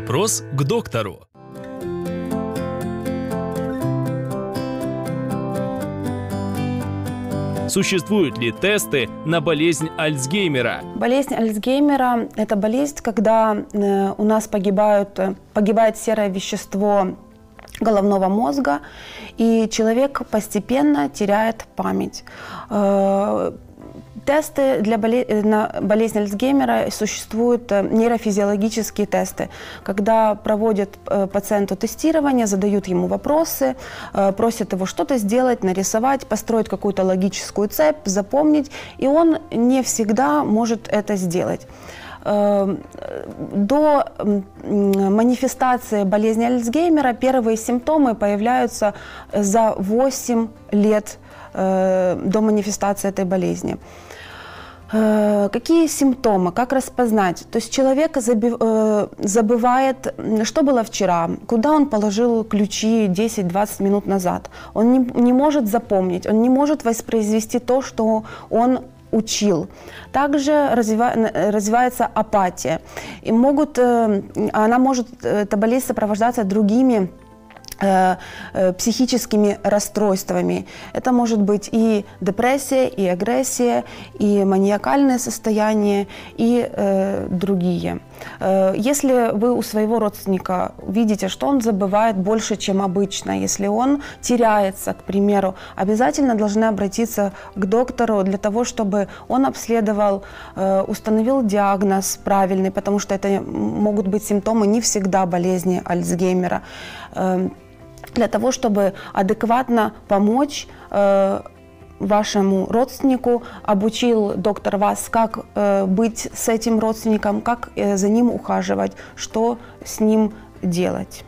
Вопрос к доктору. Существуют ли тесты на болезнь Альцгеймера? Болезнь Альцгеймера – это болезнь, когда у нас погибает серое вещество головного мозга, и человек постепенно теряет память. Тесты на болезнь Альцгеймера существуют нейрофизиологические тесты, когда проводят пациенту тестирование, задают ему вопросы, просят его что-то сделать, нарисовать, построить какую-то логическую цепь, запомнить, и он не всегда может это сделать. До манифестации болезни Альцгеймера первые симптомы появляются за 8 лет до манифестации этой болезни. Какие симптомы, как распознать? То есть человек забывает, что было вчера, куда он положил ключи 10-20 минут назад. Он не может запомнить, он не может воспроизвести то, что он учил. Также развивается апатия. И эта болезнь сопровождаться другими психическими расстройствами. Это может быть и депрессия, и агрессия, и маниакальное состояние, и другие. Если вы у своего родственника видите, что он забывает больше, чем обычно, если он теряется, к примеру, обязательно должны обратиться к доктору для того, чтобы он обследовал, установил диагноз правильный, потому что это могут быть симптомы не всегда болезни Альцгеймера, для того, чтобы адекватно помочь вашему родственнику, обучил доктор вас, как быть с этим родственником, как за ним ухаживать, что с ним делать.